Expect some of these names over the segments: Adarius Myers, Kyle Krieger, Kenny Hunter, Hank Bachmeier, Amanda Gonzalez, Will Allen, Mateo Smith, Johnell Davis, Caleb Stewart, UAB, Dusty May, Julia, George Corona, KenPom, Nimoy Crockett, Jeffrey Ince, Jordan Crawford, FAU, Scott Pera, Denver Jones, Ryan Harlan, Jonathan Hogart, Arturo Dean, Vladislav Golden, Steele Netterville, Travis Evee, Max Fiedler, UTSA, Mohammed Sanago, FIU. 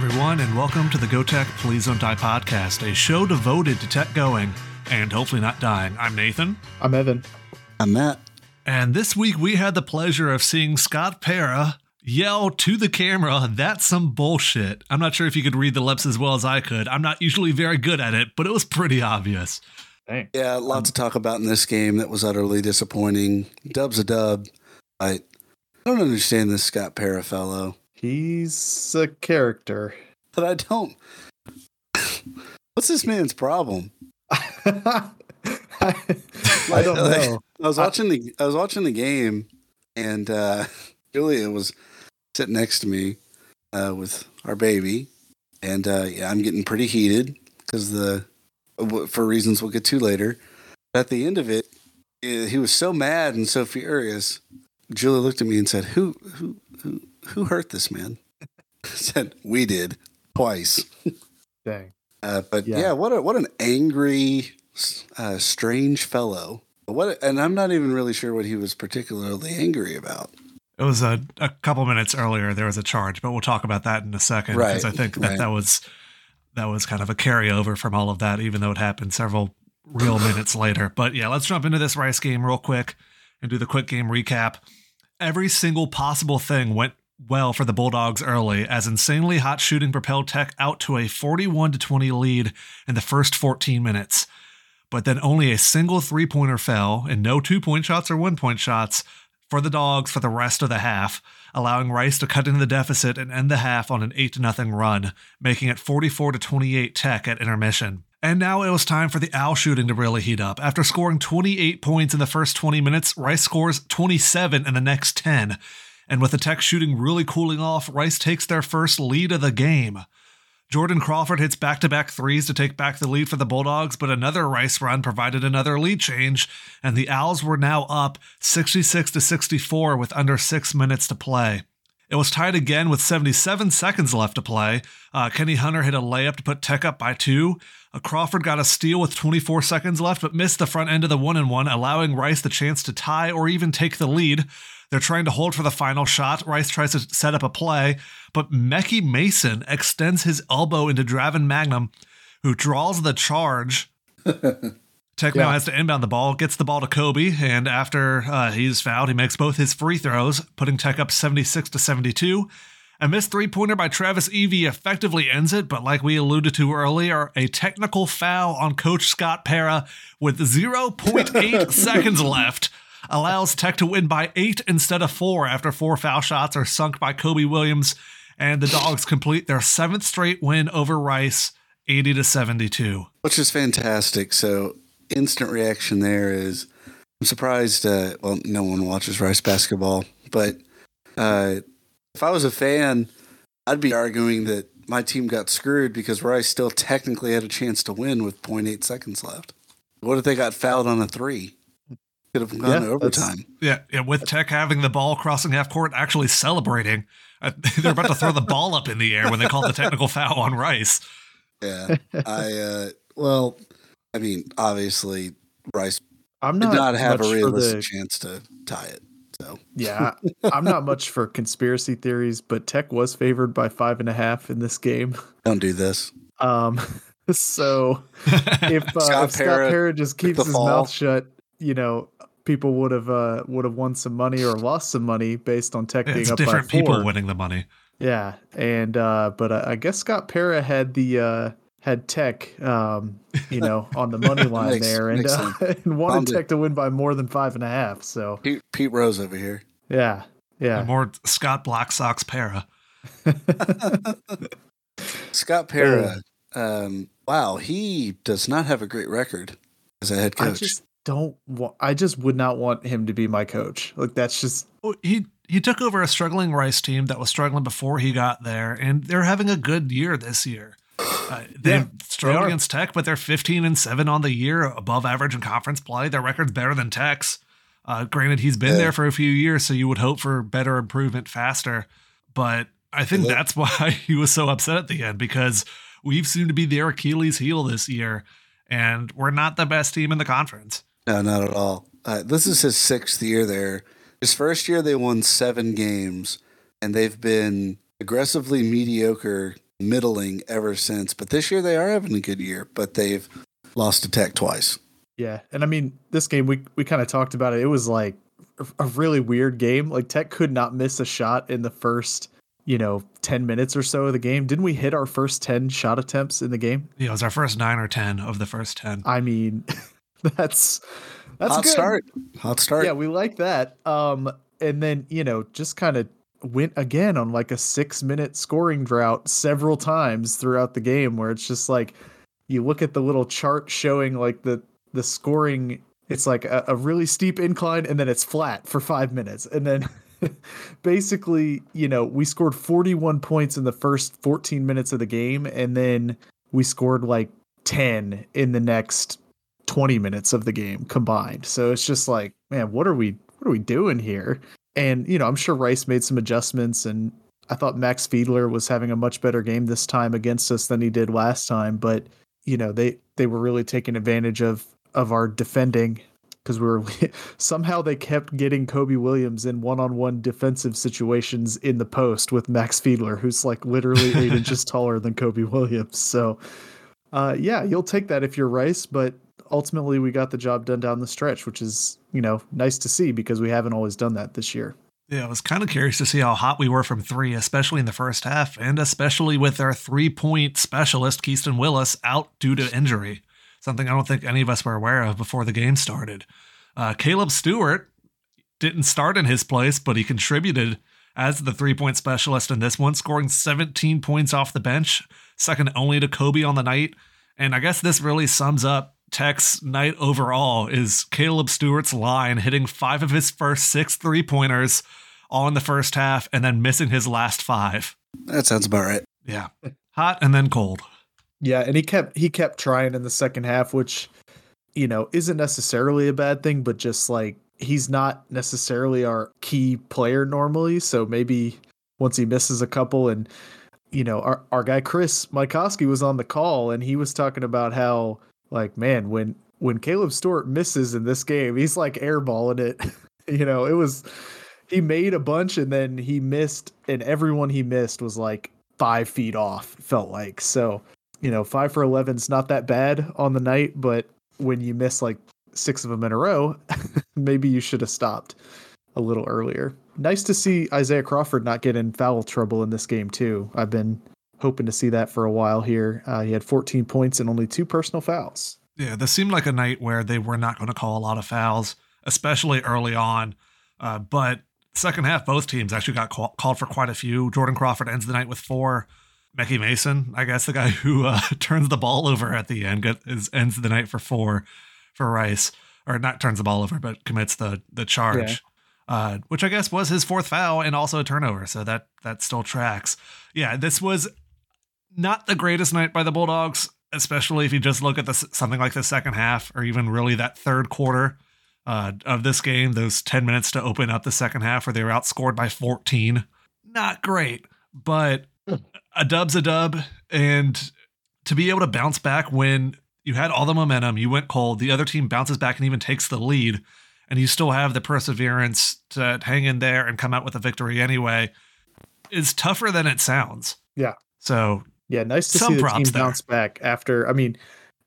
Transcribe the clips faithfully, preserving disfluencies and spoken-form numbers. everyone, and welcome to the Go Tech Please Don't Die podcast, a show devoted to tech going and hopefully not dying. I'm Nathan. I'm Evan. I'm Matt. And this week we had the pleasure of seeing Scott Pera yell to the camera, "That's some bullshit." I'm not sure if you could read the lips as well as I could. I'm not usually very good at it, but it was pretty obvious. Dang. Yeah, a lot um, to talk about in this game that was utterly disappointing. Dub's a dub. I don't understand this Scott Pera fellow. He's a character. But I don't. What's this man's problem? I, I don't know. I was watching the I was watching the game, and uh, Julia was sitting next to me uh, with our baby, and uh, yeah, I'm getting pretty heated because the for reasons we'll get to later. But at the end of it, he was so mad and so furious. Julia looked at me and said, "Who who who?" Who hurt this man? Said we did twice. Dang. Uh, but yeah. yeah, what a what an angry, uh, strange fellow. What? A, and I'm not even really sure what he was particularly angry about. It was a a couple minutes earlier. There was a charge, but we'll talk about that in a second. Right. Because I think that, right. that was that was kind of a carryover from all of that, even though it happened several real minutes later. But yeah, let's jump into this Rice game real quick and do the quick game recap. Every single possible thing went well for the Bulldogs early, as insanely hot shooting propelled Tech out to a forty-one to twenty lead in the first fourteen minutes. But then only a single three-pointer fell, and no two-point shots or one-point shots for the Dogs for the rest of the half, allowing Rice to cut into the deficit and end the half on an eight to nothing run, making it forty-four to twenty-eight Tech at intermission. And now it was time for the Owl shooting to really heat up. After scoring twenty-eight points in the first twenty minutes, Rice scores twenty-seven in the next ten. And with the Tech shooting really cooling off, Rice takes their first lead of the game. Jordan Crawford hits back-to-back threes to take back the lead for the Bulldogs, but another Rice run provided another lead change, and the Owls were now up sixty-six to sixty-four with under six minutes to play. It was tied again with seventy-seven seconds left to play. Uh, Kenny Hunter hit a layup to put Tech up by two. Uh, Crawford got a steal with twenty-four seconds left, but missed the front end of the one-and-one, allowing Rice the chance to tie or even take the lead. They're trying to hold for the final shot. Rice tries to set up a play, but Mekhi Mason extends his elbow into Draven Magnum, who draws the charge. Tech yeah. now has to inbound the ball, gets the ball to Kobe, and after uh, he's fouled, he makes both his free throws, putting Tech up seventy-six to seventy-two. A missed three-pointer by Travis Evee effectively ends it, but like we alluded to earlier, a technical foul on Coach Scott Pera with zero point eight seconds left allows Tech to win by eight instead of four after four foul shots are sunk by Kobe Williams, and the Dogs complete their seventh straight win over Rice, eighty to seventy-two. Which is fantastic. So instant reaction there is, I'm surprised, uh, well, no one watches Rice basketball, but uh, if I was a fan, I'd be arguing that my team got screwed because Rice still technically had a chance to win with zero point eight seconds left. What if they got fouled on a three? Could have gone yeah, to overtime. Yeah, yeah, with Tech having the ball crossing half court, actually celebrating. Uh, they're about to throw the ball up in the air when they call the technical foul on Rice. Yeah, I, uh, well, I mean, obviously, Rice I'm not did not have a realistic the, chance to tie it. So yeah, I'm not much for conspiracy theories, but Tech was favored by five and a half in this game. Don't do this. Um, So if, uh, Scott, if Scott Pera, Pera just keeps his fall. mouth shut, you know, people would have uh, would have won some money or lost some money based on Tech yeah, being up by four. Different people winning the money. Yeah, and uh, but I, I guess Scott Pera had the uh, had Tech, um, you know, on the money line makes, there, and, uh, and wanted Bombed Tech it. to win by more than five and a half. So Pete, Pete Rose over here. Yeah, yeah. And more Scott Black Sox Pera. Scott Pera. Yeah. Um, wow, he does not have a great record as a head coach. Don't wa- I just would not want him to be my coach. Like that's just he he took over a struggling Rice team that was struggling before he got there, and they're having a good year this year. Uh, they've yeah, struggled they against Tech, but they're fifteen and seven on the year, above average in conference play. Their record's better than Tech's. Uh, granted, he's been yeah. there for a few years, so you would hope for better improvement faster. But I think yeah. that's why he was so upset at the end, because we've seemed to be their Achilles heel this year, and we're not the best team in the conference. No, not at all. Uh, this is his sixth year there. His first year, they won seven games, and they've been aggressively mediocre middling ever since. But this year they are having a good year, but they've lost to Tech twice. Yeah, and I mean, this game, we, we kind of talked about it. It was like a really weird game. Like, Tech could not miss a shot in the first, you know, ten minutes or so of the game. Didn't we hit our first ten shot attempts in the game? Yeah, it was our first nine or ten of the first ten. I mean, that's that's Hot good. start. Hot start. Yeah, we like that. Um, and then, you know, just kind of went again on like a six-minute scoring drought several times throughout the game where it's just like you look at the little chart showing like the the scoring, it's like a, a really steep incline and then it's flat for five minutes. And then basically, you know, we scored forty-one points in the first fourteen minutes of the game. And then we scored like ten in the next twenty minutes of the game combined. So it's just like, man, what are we, what are we doing here? And, you know, I'm sure Rice made some adjustments, and I thought Max Fiedler was having a much better game this time against us than he did last time. But, you know, they, they were really taking advantage of, of our defending, because we were somehow they kept getting Kobe Williams in one-on-one defensive situations in the post with Max Fiedler, who's like literally eight inches taller than Kobe Williams. So uh, yeah, you'll take that if you're Rice, but ultimately we got the job done down the stretch, which is, you know, nice to see because we haven't always done that this year. Yeah, I was kind of curious to see how hot we were from three, especially in the first half, and especially with our three-point specialist, Keyston Willis, out due to injury. Something I don't think any of us were aware of before the game started. Uh, Caleb Stewart didn't start in his place, but he contributed as the three-point specialist in this one, scoring seventeen points off the bench, second only to Kobe on the night. And I guess this really sums up Tech's night overall, is Caleb Stewart's line hitting five of his first six three-pointers all in the first half and then missing his last five. That sounds about right. Yeah. Hot and then cold. Yeah, and he kept he kept trying in the second half, which, you know, isn't necessarily a bad thing, but just like he's not necessarily our key player normally. So maybe once he misses a couple, and, you know, our, our guy Chris Mykowski was on the call and he was talking about how, like, man, when when Caleb Stewart misses in this game, he's like airballing it. You know, it was he made a bunch and then he missed, and everyone he missed was like five feet off, felt like. So, you know, five for eleven is not that bad on the night, but when you miss like six of them in a row, maybe you should have stopped a little earlier. Nice to see Isaiah Crawford not get in foul trouble in this game, too. I've been hoping to see that for a while here. Uh, he had fourteen points and only two personal fouls. Yeah, this seemed like a night where they were not going to call a lot of fouls, especially early on. Uh, but second half, both teams actually got call- called for quite a few. Jordan Crawford ends the night with four. Mekhi Mason, I guess the guy who uh, turns the ball over at the end, get, is, ends the night for four for Rice, or not turns the ball over, but commits the the charge, yeah. uh, which I guess was his fourth foul and also a turnover. So that that still tracks. Yeah, this was not the greatest night by the Bulldogs, especially if you just look at the, something like the second half, or even really that third quarter uh, of this game, those ten minutes to open up the second half where they were outscored by fourteen. Not great, but a dub's a dub, and to be able to bounce back when you had all the momentum, you went cold, the other team bounces back and even takes the lead, and you still have the perseverance to hang in there and come out with a victory anyway, is tougher than it sounds. Yeah. So yeah, nice to see the team there. Bounce back after. I mean,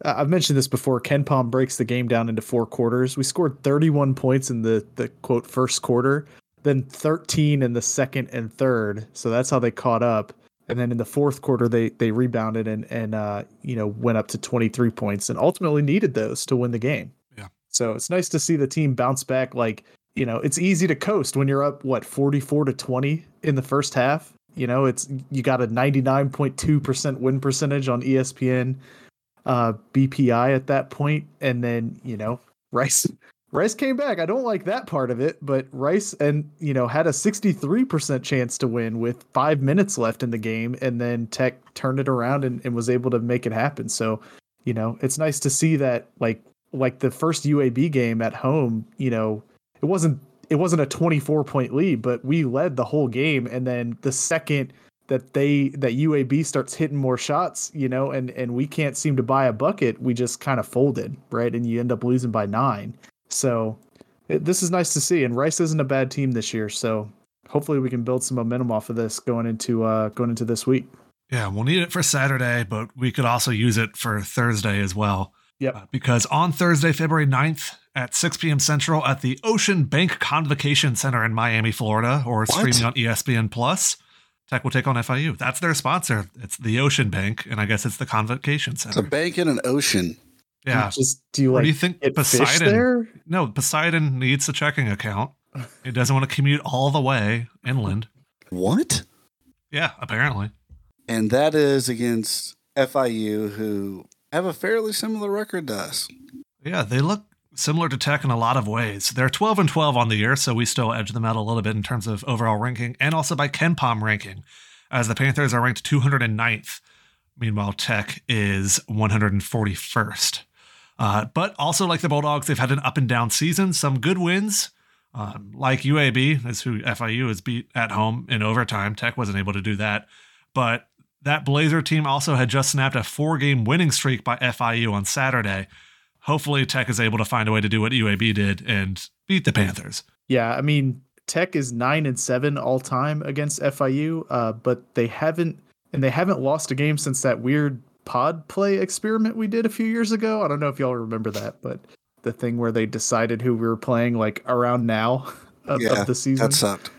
I've mentioned this before. Ken Pom breaks the game down into four quarters. We scored thirty-one points in the the quote first quarter, then thirteen in the second and third. So that's how they caught up. And then in the fourth quarter, they they rebounded and, and uh, you know, went up to twenty-three points and ultimately needed those to win the game. Yeah. So it's nice to see the team bounce back. Like, you know, it's easy to coast when you're up, what, forty-four to twenty in the first half. You know, it's you got a ninety-nine point two percent win percentage on E S P N uh, B P I at that point. And then, you know, Rice. Rice came back. I don't like that part of it, but Rice and, you know, had a sixty-three percent chance to win with five minutes left in the game. And then Tech turned it around and, and was able to make it happen. So, you know, it's nice to see that, like, like the first U A B game at home, you know, it wasn't, it wasn't a twenty-four point lead, but we led the whole game. And then the second that they, that U A B starts hitting more shots, you know, and, and we can't seem to buy a bucket, we just kind of folded, right? And you end up losing by nine. So it, this is nice to see. And Rice isn't a bad team this year. So hopefully we can build some momentum off of this going into uh, going into this week. Yeah, we'll need it for Saturday, but we could also use it for Thursday as well. Yep. Uh, because on Thursday, February ninth at six p.m. Central at the Ocean Bank Convocation Center in Miami, Florida, or what? Streaming on E S P N Plus, Tech will take on F I U. That's their sponsor. It's the Ocean Bank, and I guess it's the Convocation Center. It's a bank in an ocean. Yeah. You just, do you, like, do you think get Poseidon, fish there? No, Poseidon needs a checking account. He doesn't want to commute all the way inland. What? Yeah, apparently. And that is against F I U, who have a fairly similar record to us. Yeah, they look similar to Tech in a lot of ways. They're twelve and twelve on the year, so we still edge them out a little bit in terms of overall ranking and also by KenPom ranking, as the Panthers are ranked two hundred ninth. Meanwhile, Tech is one hundred forty-first. Uh, but also, like the Bulldogs, they've had an up and down season, some good wins. Um, like U A B, is who F I U has beat at home in overtime. Tech wasn't able to do that. But that Blazer team also had just snapped a four-game winning streak by F I U on Saturday. Hopefully, Tech is able to find a way to do what U A B did and beat the Panthers. Yeah, I mean, Tech is nine and seven all time against F I U, uh, but they haven't and they haven't lost a game since that weird pod play experiment we did a few years ago. I don't know if y'all remember that, but the thing where they decided who we were playing like around now of, yeah, of the season. That sucked.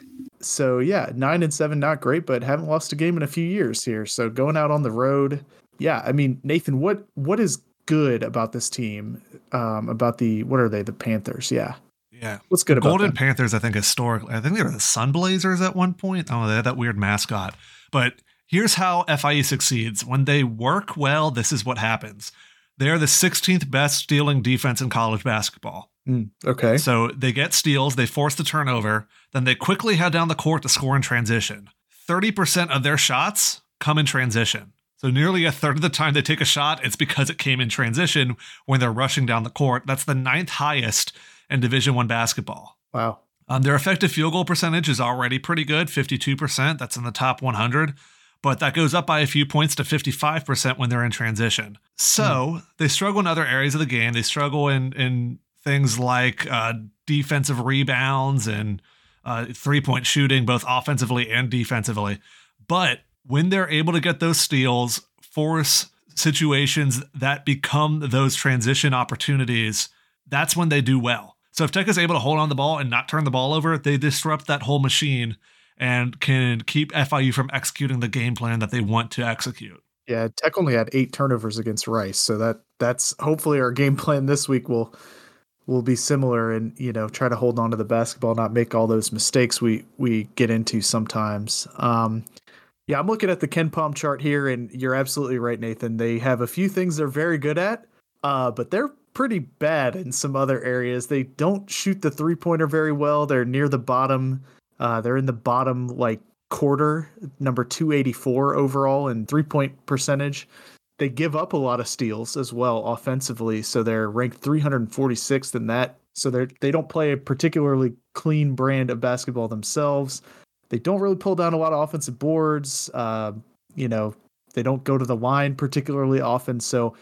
So yeah, nine and seven, not great, but haven't lost a game in a few years here. So going out on the road, yeah. I mean, Nathan, what what is good about this team? Um, about the what are they? The Panthers, yeah, yeah. What's good about Golden them? Panthers? I think historically, I think they were the Sunblazers at one point. Oh, they had that weird mascot. But here's how F I U succeeds when they work well. This is what happens. They are the sixteenth best stealing defense in college basketball. Mm, okay. So they get steals, they force the turnover, then they quickly head down the court to score in transition. thirty percent of their shots come in transition. So nearly a third of the time they take a shot, it's because it came in transition when they're rushing down the court. That's the ninth highest in Division I basketball. Wow. Um, their effective field goal percentage is already pretty good, fifty-two percent. That's in the top one hundred. But that goes up by a few points to fifty-five percent when they're in transition. So mm. they struggle in other areas of the game. They struggle in... in things like uh, defensive rebounds and uh, three-point shooting, both offensively and defensively. But when they're able to get those steals, force situations that become those transition opportunities, that's when they do well. So if Tech is able to hold on the ball and not turn the ball over, they disrupt that whole machine and can keep F I U from executing the game plan that they want to execute. Yeah, Tech only had eight turnovers against Rice, so that that's hopefully our game plan this week will... will be similar and, you know, try to hold on to the basketball, not make all those mistakes we, we get into sometimes. Um, yeah, I'm looking at the KenPom chart here, and you're absolutely right, Nathan. They have a few things they're very good at, uh, but they're pretty bad in some other areas. They don't shoot the three-pointer very well. They're near the bottom. Uh, they're in the bottom, like, quarter, number two eighty-four overall in three-point percentage. They give up a lot of steals as well offensively, so they're ranked three hundred forty-sixth in that. So they they don't play a particularly clean brand of basketball themselves. They don't really pull down a lot of offensive boards. Uh, you know, they don't go to the line particularly often. So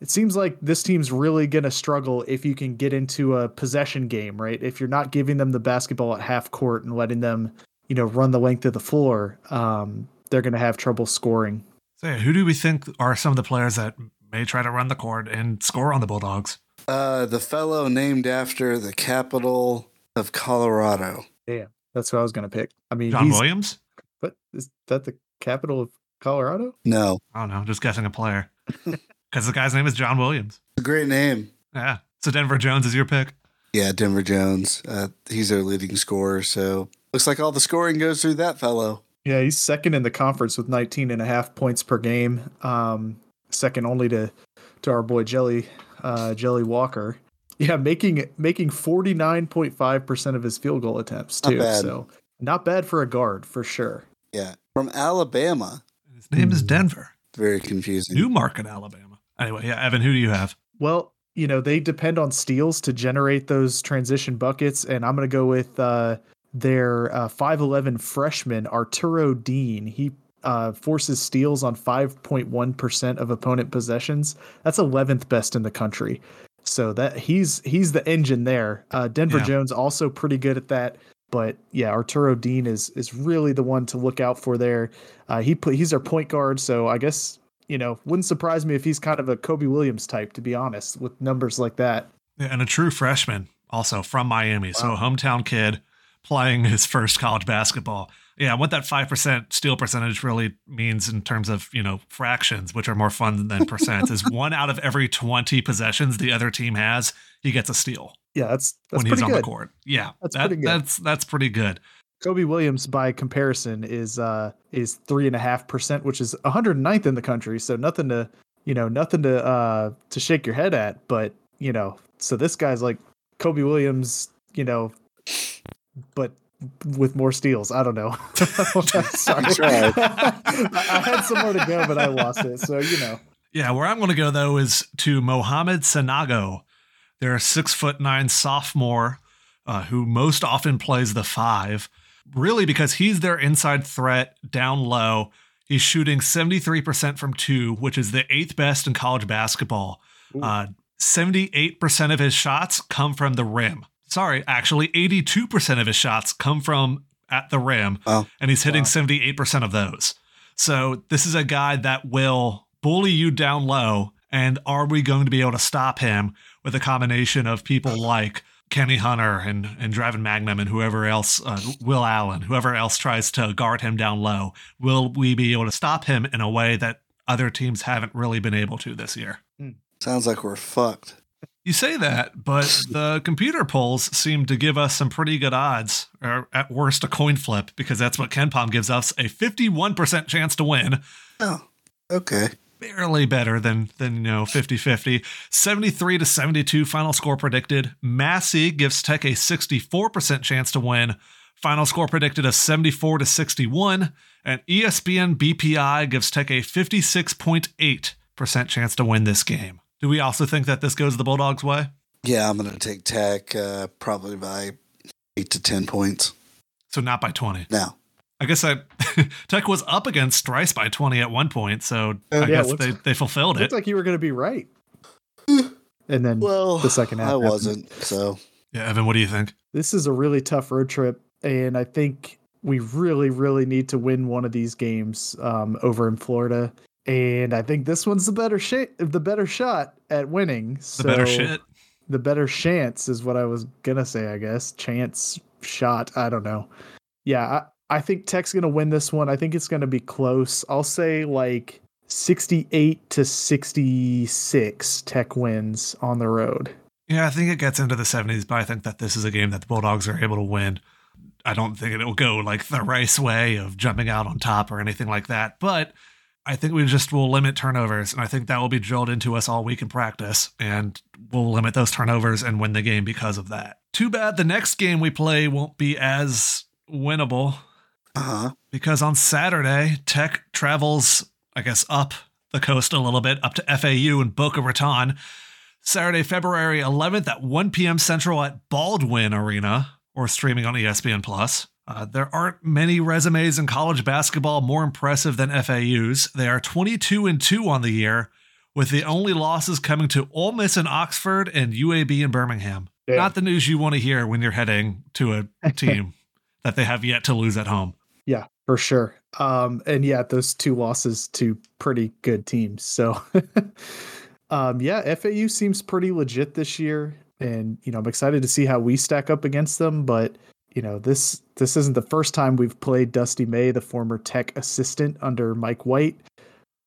it seems like this team's really going to struggle if you can get into a possession game, right? If you're not giving them the basketball at half court and letting them, you know, run the length of the floor, um, they're going to have trouble scoring. Yeah, who do we think are some of the players that may try to run the court and score on the Bulldogs? Uh, the fellow named after the capital of Colorado. Yeah, that's who I was going to pick. I mean, John Williams? But is that the capital of Colorado? No. I don't know. Just guessing a player. Because the guy's name is John Williams. It's a great name. Yeah. So Denver Jones is your pick? Yeah, Denver Jones. Uh, he's their leading scorer. So looks like all the scoring goes through that fellow. Yeah, he's second in the conference with nineteen and a half points per game. Um, second only to, to our boy Jelly, uh, Jelly Walker. Yeah, making making forty-nine point five percent of his field goal attempts too. Not bad. So not bad for a guard for sure. Yeah, from Alabama. His name is Denver. Very confusing. Newmarket, Alabama. Anyway, yeah, Evan, who do you have? Well, you know they depend on steals to generate those transition buckets, and I'm gonna go with. Uh, Their uh, five eleven freshman, Arturo Dean, he uh, forces steals on five point one percent of opponent possessions. That's eleventh best in the country. So that he's he's the engine there. Uh, Denver yeah. Jones also pretty good at that, But yeah, Arturo Dean is is really the one to look out for there. Uh, he put, he's our point guard, so I guess, you know, wouldn't surprise me if he's kind of a Kobe Williams type, to be honest, with numbers like that. Yeah, and a true freshman also from Miami. Wow. So a hometown kid playing his first college basketball. Yeah, what that five percent steal percentage really means in terms of, you know, fractions, which are more fun than percents, is one out of every twenty possessions the other team has, he gets a steal. Yeah, that's, that's when he's on good. the court. Yeah, that's that, pretty good. That's, that's pretty good. Kobe Williams, by comparison, is uh, is three and a half percent, which is one hundred ninth in the country. So nothing to, you know, nothing to uh, to shake your head at. But, you know, so this guy's like Kobe Williams, you know, but with more steals. I don't know. Sorry. I had somewhere to go, but I lost it. So, you know. Yeah, where I'm going to go, though, is to Mohammed Sanago. They're a six foot nine sophomore uh, who most often plays the five, really because he's their inside threat down low. He's shooting seventy-three percent from two, which is the eighth best in college basketball. Uh, seventy-eight percent of his shots come from the rim. Sorry, actually, eighty-two percent of his shots come from at the rim, oh, and he's hitting wow. seventy-eight percent of those. So this is a guy that will bully you down low, and are we going to be able to stop him with a combination of people like Kenny Hunter and, and Draven Magnum and whoever else, uh, Will Allen, whoever else tries to guard him down low? Will we be able to stop him in a way that other teams haven't really been able to this year? Sounds like we're fucked. You say that, but the computer polls seem to give us some pretty good odds, or at worst a coin flip, because that's what KenPom gives us, a fifty-one percent chance to win. Oh, okay. Barely better than, than you know, fifty-fifty. seventy-three to seventy-two final score predicted. Massey gives Tech a sixty-four percent chance to win. Final score predicted of seventy-four to sixty-one. And E S P N B P I gives Tech a fifty-six point eight percent chance to win this game. Do we also think that this goes the Bulldogs' way? Yeah, I'm going to take Tech uh, probably by eight to ten points. So not by twenty? No. I guess I Tech was up against Rice by twenty at one point, so uh, I yeah, guess they, they fulfilled it. Looks like you were going to be right. And then well, the second half. I wasn't, happened. so. Yeah, Evan, what do you think? This is a really tough road trip, and I think we really, really need to win one of these games um, over in Florida. And I think this one's the better sh- the better shot at winning. So the better shit. The better chance is what I was going to say, I guess. Chance, shot, I don't know. Yeah, I, I think Tech's going to win this one. I think it's going to be close. I'll say like sixty-eight to sixty-six Tech wins on the road. Yeah, I think it gets into the seventies, but I think that this is a game that the Bulldogs are able to win. I don't think it'll go like the Rice way of jumping out on top or anything like that, but I think we just will limit turnovers, and I think that will be drilled into us all week in practice, and we'll limit those turnovers and win the game because of that. Too bad the next game we play won't be as winnable, uh-huh. because on Saturday, Tech travels, I guess, up the coast a little bit, up to F A U in Boca Raton, Saturday, February eleventh at one p.m. Central at Baldwin Arena, or streaming on E S P N plus. Uh, there aren't many resumes in college basketball more impressive than F A U's. They are twenty-two and two on the year, with the only losses coming to Ole Miss and Oxford and U A B and Birmingham. Yeah. Not the news you want to hear when you're heading to a team that they have yet to lose at home. Yeah, for sure. Um, and yeah, those two losses to pretty good teams. So, um, yeah, F A U seems pretty legit this year. And, you know, I'm excited to see how we stack up against them, but you know, this this isn't the first time we've played Dusty May, the former Tech assistant under Mike White,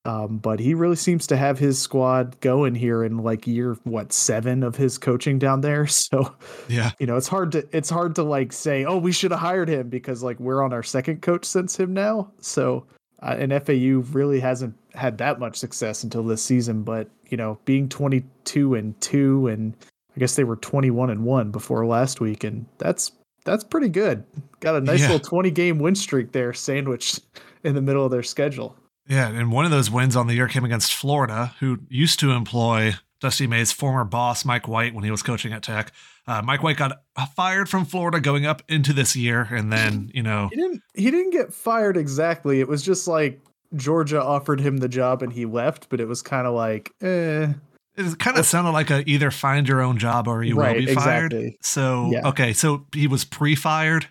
um, but he really seems to have his squad going here in like year what seven of his coaching down there. So yeah, you know, it's hard to it's hard to like say, oh, we should have hired him, because like we're on our second coach since him now. So uh, and F A U really hasn't had that much success until this season, but you know, being twenty-two and two, and I guess they were twenty-one and one before last week, and that's. That's pretty good. Got a nice yeah. little twenty game win streak there sandwiched in the middle of their schedule. Yeah, and one of those wins on the year came against Florida, who used to employ Dusty May's former boss, Mike White, when he was coaching at Tech. Uh, Mike White got fired from Florida going up into this year, and then, you know... He didn't, he didn't get fired exactly. It was just like Georgia offered him the job and he left, but it was kind of like, eh... It kind of sounded like a either find your own job or you right, will be fired. Exactly. So, yeah. Okay, so he was pre-fired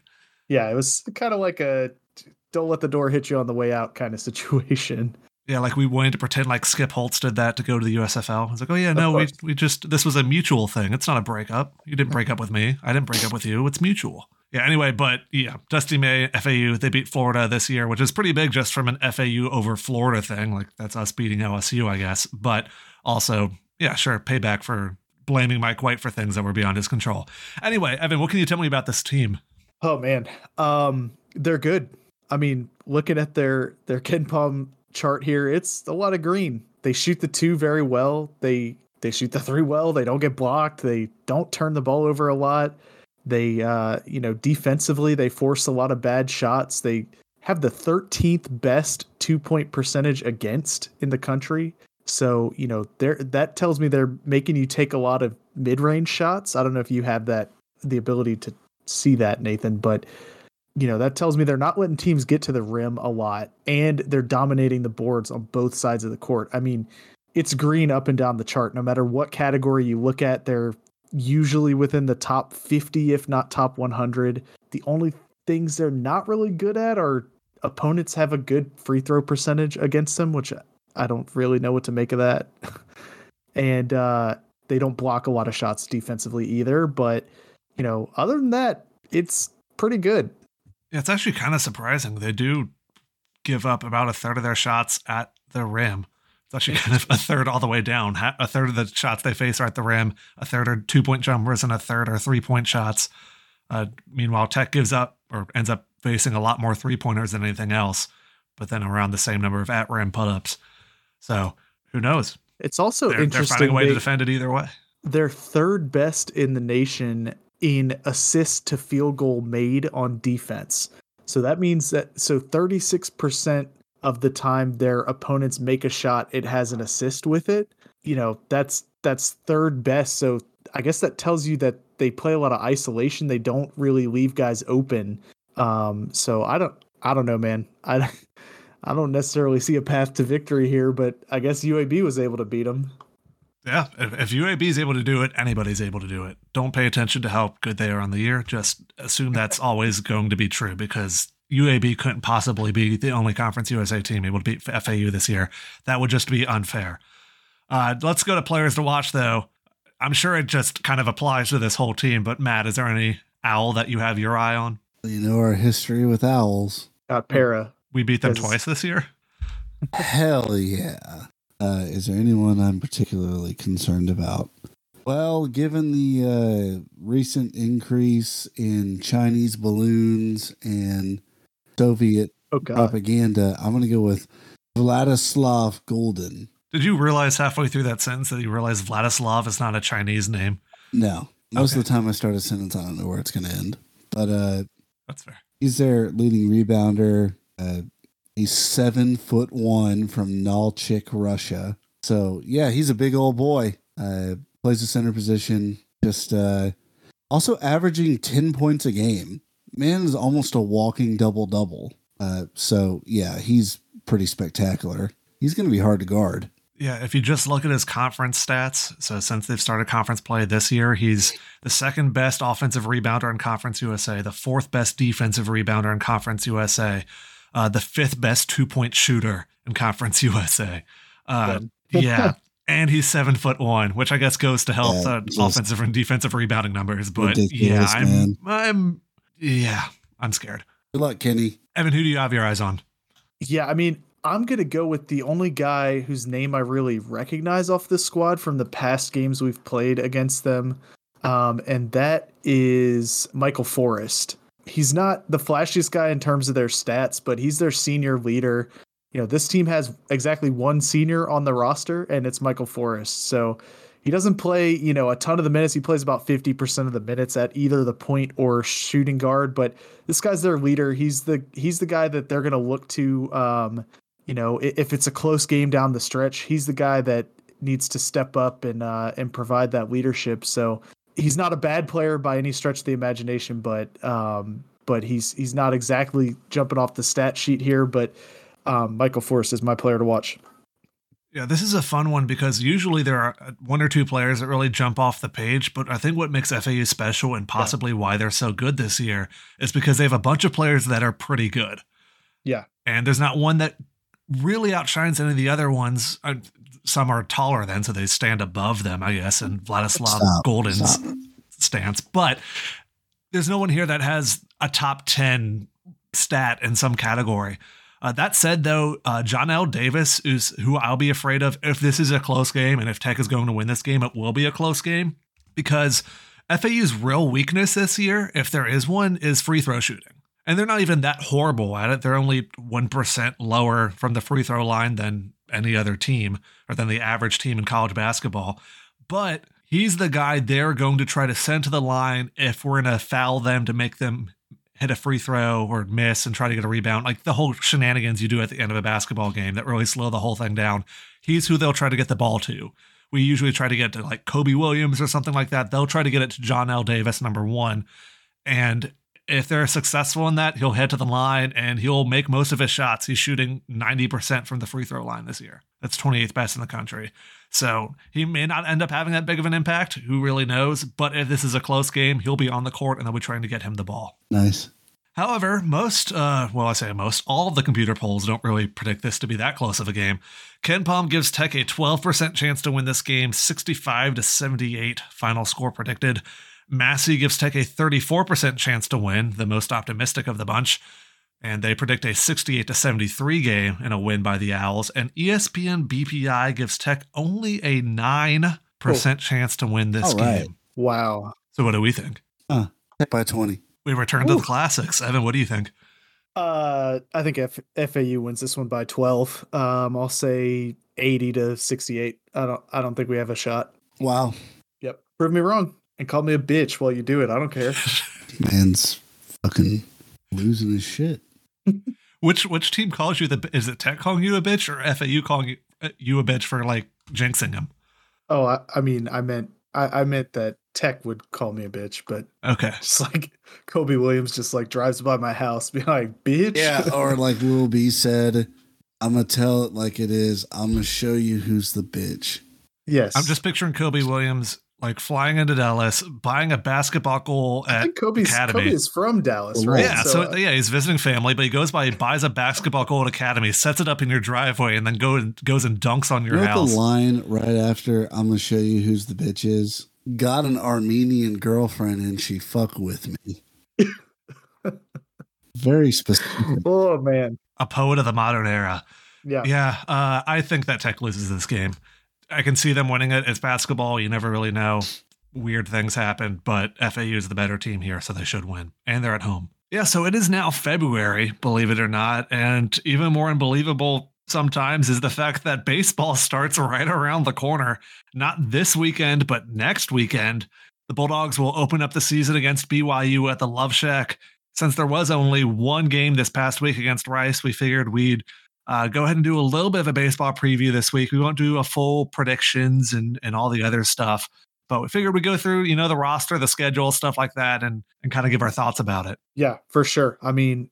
Yeah, it was kind of like a don't let the door hit you on the way out kind of situation. Yeah, like we wanted to pretend like Skip Holtz did that to go to the U S F L. It's like, oh yeah, no, we we just, this was a mutual thing. It's not a breakup. You didn't break up with me. I didn't break up with you. It's mutual. Yeah, anyway, but yeah, Dusty May, F A U, they beat Florida this year, which is pretty big just from an F A U over Florida thing. Like that's us beating L S U, I guess. But also, yeah, sure, payback for blaming Mike White for things that were beyond his control. Anyway, Evan, what can you tell me about this team? Oh man, um, they're good. I mean, looking at their their Ken Palm chart here, it's a lot of green. They shoot the two very well. They they shoot the three well. They don't get blocked. They don't turn the ball over a lot. They, uh, you know, defensively, they force a lot of bad shots. They have the thirteenth best two point percentage against in the country. So, you know, they're, that tells me they're making you take a lot of mid range shots. I don't know if you have that, the ability to see that, Nathan, but you know, that tells me they're not letting teams get to the rim a lot, and they're dominating the boards on both sides of the court. I mean, it's green up and down the chart. No matter what category you look at, they're usually within the top fifty, if not top one hundred. The only things they're not really good at are opponents have a good free throw percentage against them, which I don't really know what to make of that. And uh, they don't block a lot of shots defensively either. But, you know, other than that, it's pretty good. It's actually kind of surprising. They do give up about a third of their shots at the rim. It's actually kind of a third all the way down. A third of the shots they face are at the rim, a third are two-point jumpers, and a third are three-point shots. Uh, meanwhile, Tech gives up or ends up facing a lot more three-pointers than anything else, but then around the same number of at-rim put-ups. So who knows? It's also they're, interesting. They're finding a way they, to defend it either way. They're third best in the nation in assist to field goal made on defense. So that means that so thirty-six percent of the time their opponents make a shot, it has an assist with it. You know, that's that's third best. So I guess that tells you that they play a lot of isolation. They don't really leave guys open. Um, so I don't I don't know, man. I I don't necessarily see a path to victory here, but I guess U A B was able to beat them. Yeah, if U A B is able to do it, anybody's able to do it. Don't pay attention to how good they are on the year. Just assume that's always going to be true, because U A B couldn't possibly be the only Conference U S A team able to beat F A U this year. That would just be unfair. Uh, let's go to players to watch, though. I'm sure it just kind of applies to this whole team, but Matt, is there any owl that you have your eye on? You know our history with owls. Scott Pera. We beat them twice this year? Hell yeah. Uh, is there anyone I'm particularly concerned about? Well, given the uh, recent increase in Chinese balloons and Soviet oh, propaganda, I'm going to go with Vladislav Golden. Did you realize halfway through that sentence that you realized Vladislav is not a Chinese name? No. Most okay. of the time I start a sentence, I don't know where it's going to end. But uh, that's fair. He's their leading rebounder. Uh, He's seven foot one from Nalchik, Russia. So yeah, he's a big old boy. Uh, plays the center position. Just uh, also averaging ten points a game. Man is almost a walking double double. Uh, so yeah, he's pretty spectacular. He's going to be hard to guard. Yeah, if you just look at his conference stats, so since they've started conference play this year, he's the second best offensive rebounder in Conference U S A, the fourth best defensive rebounder in Conference U S A. Uh, the fifth best two point shooter in Conference U S A. Uh, yeah. And he's seven foot one, which I guess goes to help yeah, uh, offensive and defensive rebounding numbers. But yeah, I'm, man. I'm, yeah, I'm scared. Good luck, Kenny. Evan, who do you have your eyes on? Yeah. I mean, I'm going to go with the only guy whose name I really recognize off this squad from the past games we've played against them. Um, and that is Michael Forrest. He's not the flashiest guy in terms of their stats, but he's their senior leader. You know, this team has exactly one senior on the roster, and it's Michael Forrest. So he doesn't play, you know, a ton of the minutes. He plays about fifty percent of the minutes at either the point or shooting guard. But this guy's their leader. He's the he's the guy that they're going to look to, um, you know, if it's a close game down the stretch. He's the guy that needs to step up and uh, and provide that leadership. So he's not a bad player by any stretch of the imagination, but um, but he's he's not exactly jumping off the stat sheet here. But um, Michael Forrest is my player to watch. Yeah, this is a fun one because usually there are one or two players that really jump off the page, but I think what makes F A U special and possibly yeah. why they're so good this year is because they have a bunch of players that are pretty good. Yeah. And there's not one that really outshines any of the other ones. Some are taller than, so they stand above them, I guess, in Vladislav Stop. Golden's Stop. stance. But there's no one here that has a top ten stat in some category. Uh, that said, though, uh, Johnell Davis is who I'll be afraid of if this is a close game, and if Tech is going to win this game, it will be a close game, because F A U's real weakness this year, if there is one, is free throw shooting. And they're not even that horrible at it. They're only one percent lower from the free throw line than any other team, or than the average team in college basketball. But he's the guy they're going to try to send to the line if we're going to foul them to make them hit a free throw or miss and try to get a rebound, like the whole shenanigans you do at the end of a basketball game that really slow the whole thing down. He's who they'll try to get the ball to. We usually try to get to like Kobe Williams or something like that. They'll try to get it to Jonell Davis, number one. And if they're successful in that, he'll head to the line and he'll make most of his shots. He's shooting ninety percent from the free throw line this year. That's twenty-eighth best in the country. So he may not end up having that big of an impact. Who really knows? But if this is a close game, he'll be on the court and they'll be trying to get him the ball. Nice. However, most, uh, well, I say most, all of the computer polls don't really predict this to be that close of a game. Ken Palm gives Tech a twelve percent chance to win this game, sixty-five to seventy-eight final score predicted. Massey gives Tech a thirty-four percent chance to win, the most optimistic of the bunch. And they predict a sixty-eight to seventy-three game and a win by the Owls. And E S P N B P I gives Tech only a nine percent oh. chance to win this right. game. Wow. So what do we think? Uh, by twenty. We return Ooh. to the classics. Evan, what do you think? Uh, I think F- FAU wins this one by twelve. Um, I'll say eighty to sixty-eight. I don't, I don't think we have a shot. Wow. Yep. Prove me wrong and call me a bitch while you do it. I don't care. Man's fucking losing his shit. Which which team calls you the? Is it Tech calling you a bitch or F A U calling you, you a bitch for like jinxing him? Oh, I, I mean, I meant I, I meant that Tech would call me a bitch, but okay, just like Kobe Williams just like drives by my house, being like bitch, yeah, or like Lil B said, I'm gonna tell it like it is. I'm gonna show you who's the bitch. Yes, I'm just picturing Kobe Williams like flying into Dallas, buying a basketball goal at I think Kobe's, Academy. Kobe is from Dallas, right? Yeah, so, so uh, yeah, he's visiting family, but he goes by, he buys a basketball goal at Academy, sets it up in your driveway, and then go and goes and dunks on your you house. The line right after, I'm gonna show you who's the bitch is. Got an Armenian girlfriend and she fuck with me. Very specific. Oh man, a poet of the modern era. Yeah, yeah. Uh, I think that Tech loses this game. I can see them winning it. It's basketball. You never really know. Weird things happen, but F A U is the better team here, so they should win. And they're at home. Yeah, so it is now February, believe it or not. And even more unbelievable sometimes is the fact that baseball starts right around the corner. Not this weekend, but next weekend. The Bulldogs will open up the season against B Y U at the Love Shack. Since there was only one game this past week against Rice, we figured we'd Uh, go ahead and do a little bit of a baseball preview this week. We won't do a full predictions and, and all the other stuff, but we figured we'd go through, you know, the roster, the schedule, stuff like that, and, and kind of give our thoughts about it. Yeah, for sure. I mean,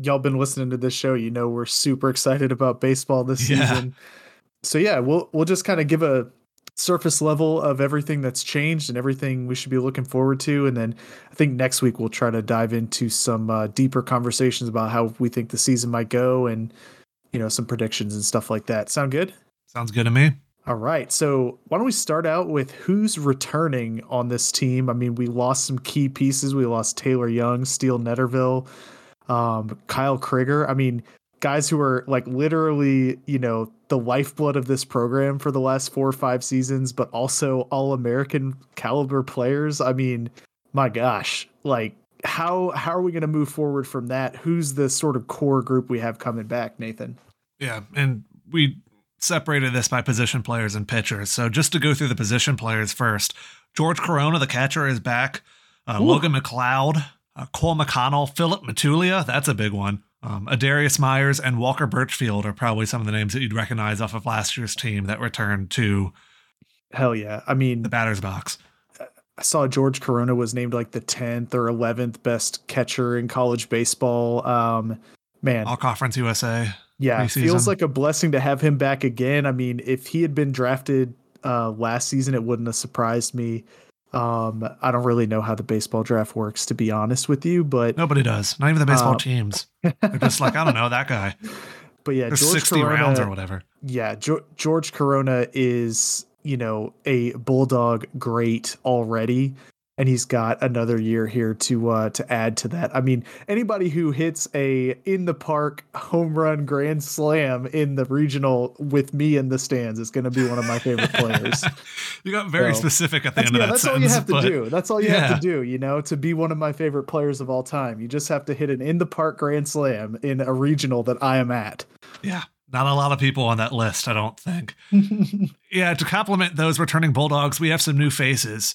y'all been listening to this show. You know, we're super excited about baseball this yeah. season. So yeah, we'll, we'll just kind of give a surface level of everything that's changed and everything we should be looking forward to. And then I think next week we'll try to dive into some uh, deeper conversations about how we think the season might go and, you know, some predictions and stuff like that. Sound good? Sounds good to me. All right. So why don't we start out with who's returning on this team? I mean, we lost some key pieces. We lost Taylor Young, Steele Netterville, um, Kyle Krieger. I mean, guys who are like literally, you know, the lifeblood of this program for the last four or five seasons, but also All-American caliber players. I mean, my gosh, like, How how are we going to move forward from that? Who's the sort of core group we have coming back, Nathan? Yeah, and we separated this by position players and pitchers. So just to go through the position players first, George Corona, the catcher, is back. Uh, Logan McCloud, uh, Cole McConnell, Philip Matulia, that's a big one. Um, Adarius Myers and Walker Birchfield are probably some of the names that you'd recognize off of last year's team that returned to. Hell yeah. I mean, the batter's box. I saw George Corona was named like the tenth or eleventh best catcher in college baseball. Um, man, all conference U S A. Yeah, it feels like a blessing to have him back again. I mean, if he had been drafted uh, last season, it wouldn't have surprised me. Um, I don't really know how the baseball draft works, to be honest with you, but nobody does. Not even the baseball um, teams. They're just like, I don't know, that guy. But yeah, George sixty Corona, rounds or whatever. Yeah, jo- George Corona is, you know, a Bulldog great already, and he's got another year here to uh, to add to that. I mean, anybody who hits a in the park home run grand slam in the regional with me in the stands is going to be one of my favorite players. You got very so, specific at the end yeah, of that. That's sentence, all you have to but, do. That's all you yeah. have to do. You know, to be one of my favorite players of all time, you just have to hit an in the park grand slam in a regional that I am at. Yeah. Not a lot of people on that list, I don't think. Yeah, to compliment those returning Bulldogs, we have some new faces.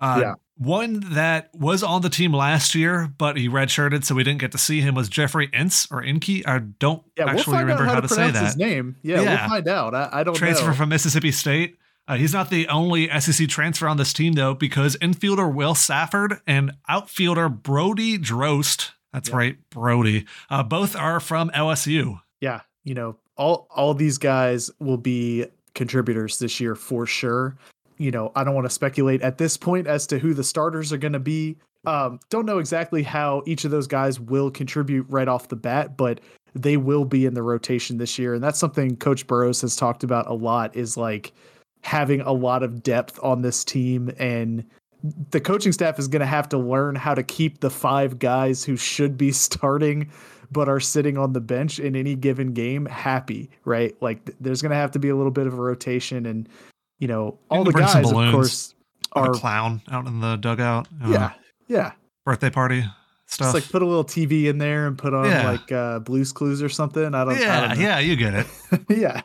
Uh, yeah. One that was on the team last year, but he redshirted, so we didn't get to see him, was Jeffrey Ince or Inke. I don't yeah, actually we'll remember how, how to, to say that. His name. Yeah, yeah, we'll find out. I, I don't transfer know. Transfer from Mississippi State. Uh, he's not the only S E C transfer on this team, though, because infielder Will Safford and outfielder Brody Drost, that's yeah. right, Brody, uh, both are from L S U. Yeah, you know, All all these guys will be contributors this year for sure. You know, I don't want to speculate at this point as to who the starters are going to be. Um, don't know exactly how each of those guys will contribute right off the bat, but they will be in the rotation this year. And that's something Coach Burrows has talked about a lot, is like having a lot of depth on this team. And the coaching staff is going to have to learn how to keep the five guys who should be starting but are sitting on the bench in any given game happy, right? Like th- there's going to have to be a little bit of a rotation, and, you know, all the guys, of course, are a clown out in the dugout. Uh, yeah. Yeah. Birthday party stuff. Just like put a little T V in there and put on yeah. like uh Blue's Clues or something. I don't, yeah, I don't know. Yeah. You get it. yeah.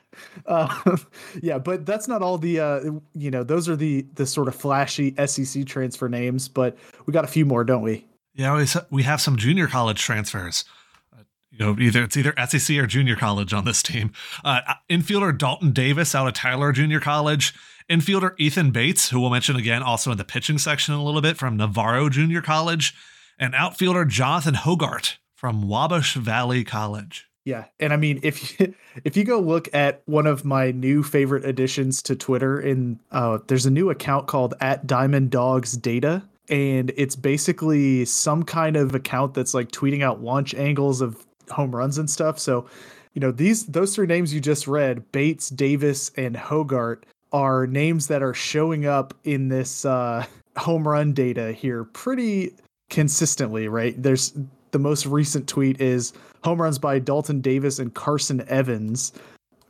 Uh, yeah. But that's not all the, uh, you know, those are the, the sort of flashy S E C transfer names, but we got a few more, don't we? Yeah. We have some junior college transfers. You know, either it's either S E C or junior college on this team. Uh, infielder Dalton Davis out of Tyler Junior College. Infielder Ethan Bates, who we'll mention again also in the pitching section a little bit, from Navarro Junior College. And outfielder Jonathan Hogart from Wabash Valley College. Yeah, and I mean, if you, if you go look at one of my new favorite additions to Twitter, in uh, there's a new account called at Diamond Dogs Data. And it's basically some kind of account that's like tweeting out launch angles of home runs and stuff. So, you know, these, those three names you just read, Bates, Davis, and Hogart, are names that are showing up in this uh, home run data here pretty consistently, right? There's the most recent tweet is home runs by Dalton Davis and Carson Evans,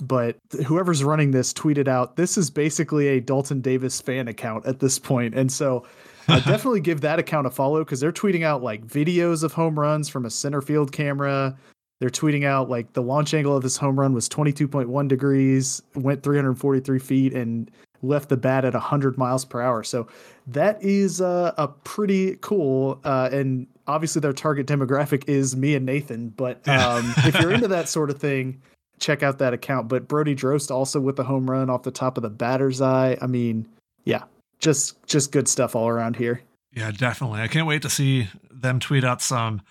but whoever's running this tweeted out, this is basically a Dalton Davis fan account at this point. And so uh, definitely give that account a follow, because they're tweeting out like videos of home runs from a center field camera. They're tweeting out like the launch angle of his home run was twenty-two point one degrees, went three hundred forty-three feet, and left the bat at one hundred miles per hour. So that is uh, a pretty cool. Uh, and obviously their target demographic is me and Nathan. But um, if you're into that sort of thing, check out that account. But Brody Drost also with the home run off the top of the batter's eye. I mean, yeah. Just just good stuff all around here. Yeah, definitely. I can't wait to see them tweet out some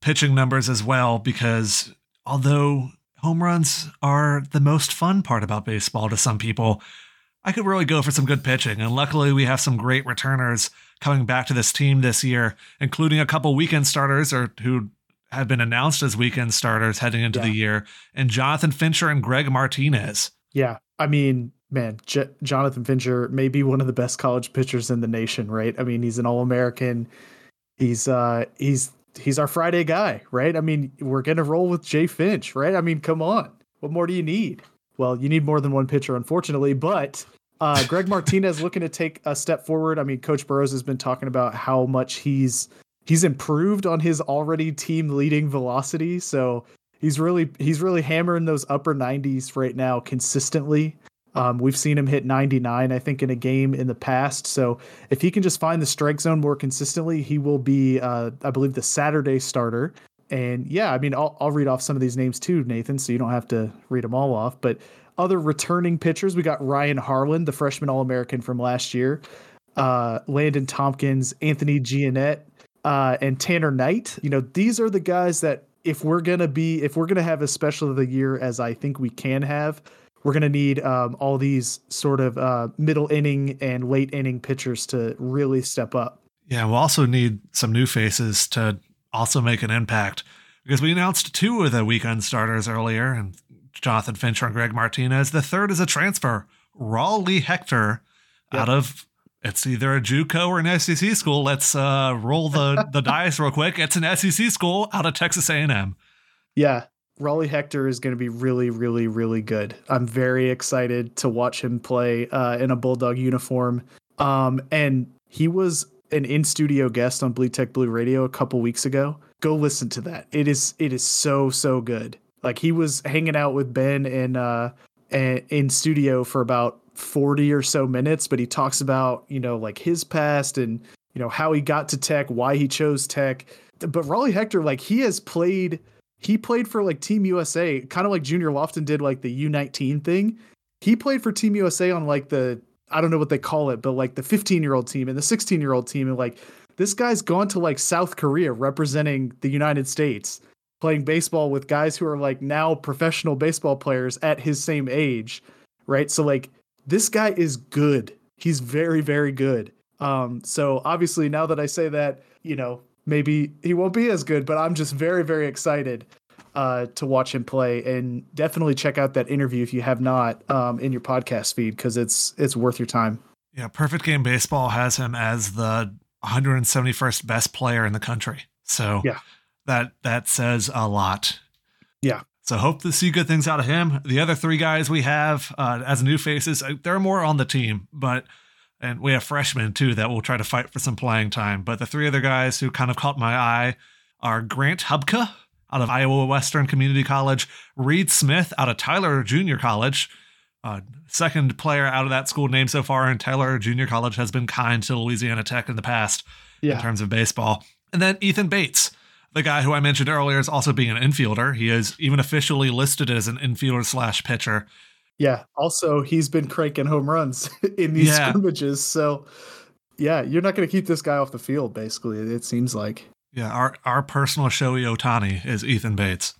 pitching numbers as well, because although home runs are the most fun part about baseball to some people, I could really go for some good pitching. And luckily, we have some great returners coming back to this team this year, including a couple weekend starters or who have been announced as weekend starters heading into yeah. the year, and Jonathan Fincher and Greg Martinez. Yeah, I mean... Man, J- Jonathan Fincher may be one of the best college pitchers in the nation, right? I mean, he's an All-American. He's uh, he's he's our Friday guy, right? I mean, we're gonna roll with Jay Finch, right? I mean, come on, what more do you need? Well, you need more than one pitcher, unfortunately. But uh, Greg Martinez looking to take a step forward. I mean, Coach Burrows has been talking about how much he's he's improved on his already team-leading velocity. So he's really he's really hammering those upper nineties right now consistently. Um, we've seen him hit ninety-nine, I think, in a game in the past. So if he can just find the strike zone more consistently, he will be, uh, I believe, the Saturday starter. And yeah, I mean, I'll, I'll read off some of these names too, Nathan, so you don't have to read them all off. But other returning pitchers, we got Ryan Harlan, the freshman All-American from last year, uh, Landon Tompkins, Anthony Giannett, uh, and Tanner Knight. You know, these are the guys that if we're going to be, if we're going to have as special of the year as I think we can have, we're going to need um, all these sort of uh, middle inning and late inning pitchers to really step up. Yeah. We'll also need some new faces to also make an impact, because we announced two of the weekend starters earlier, and Jonathan Fincher and Greg Martinez. The third is a transfer, Raleigh Hector, yep. out of, it's either a JUCO or an S E C school. Let's uh, roll the, the dice real quick. It's an S E C school out of Texas A and M. Yeah. Raleigh Hector is going to be really, really, really good. I'm very excited to watch him play uh, in a Bulldog uniform. Um, and he was an in-studio guest on Bleed Tech Blue Radio a couple weeks ago. Go listen to that. It is it is so, so good. Like, he was hanging out with Ben in, uh, in studio for about forty or so minutes, but he talks about, you know, like his past and, you know, how he got to Tech, why he chose Tech. But Raleigh Hector, like, he has played... He played for like Team U S A, kind of like Junior Lofton did like the U nineteen thing. He played for Team U S A on like the, I don't know what they call it, but like the fifteen year old team and the sixteen year old team. And like, this guy's gone to like South Korea representing the United States, playing baseball with guys who are like now professional baseball players at his same age. Right. So like, this guy is good. He's very, very good. Um, so obviously now that I say that, you know, maybe he won't be as good, but I'm just very, very excited uh, to watch him play, and definitely check out that interview if you have not um, in your podcast feed, because it's it's worth your time. Yeah, Perfect Game Baseball has him as the one hundred seventy-first best player in the country. So yeah, that that says a lot. Yeah. So hope to see good things out of him. The other three guys we have uh, as new faces, there are more on the team, but. And we have freshmen, too, that will try to fight for some playing time. But the three other guys who kind of caught my eye are Grant Hubka out of Iowa Western Community College, Reed Smith out of Tyler Junior College. Uh, second player out of that school name so far, and Tyler Junior College has been kind to Louisiana Tech in the past yeah. in terms of baseball. And then Ethan Bates, the guy who I mentioned earlier, is also being an infielder. He is even officially listed as an infielder slash pitcher. Yeah. Also, he's been cranking home runs in these yeah. scrimmages. So, yeah, you're not going to keep this guy off the field, basically, it seems like. Yeah. Our our personal Shohei Ohtani is Ethan Bates.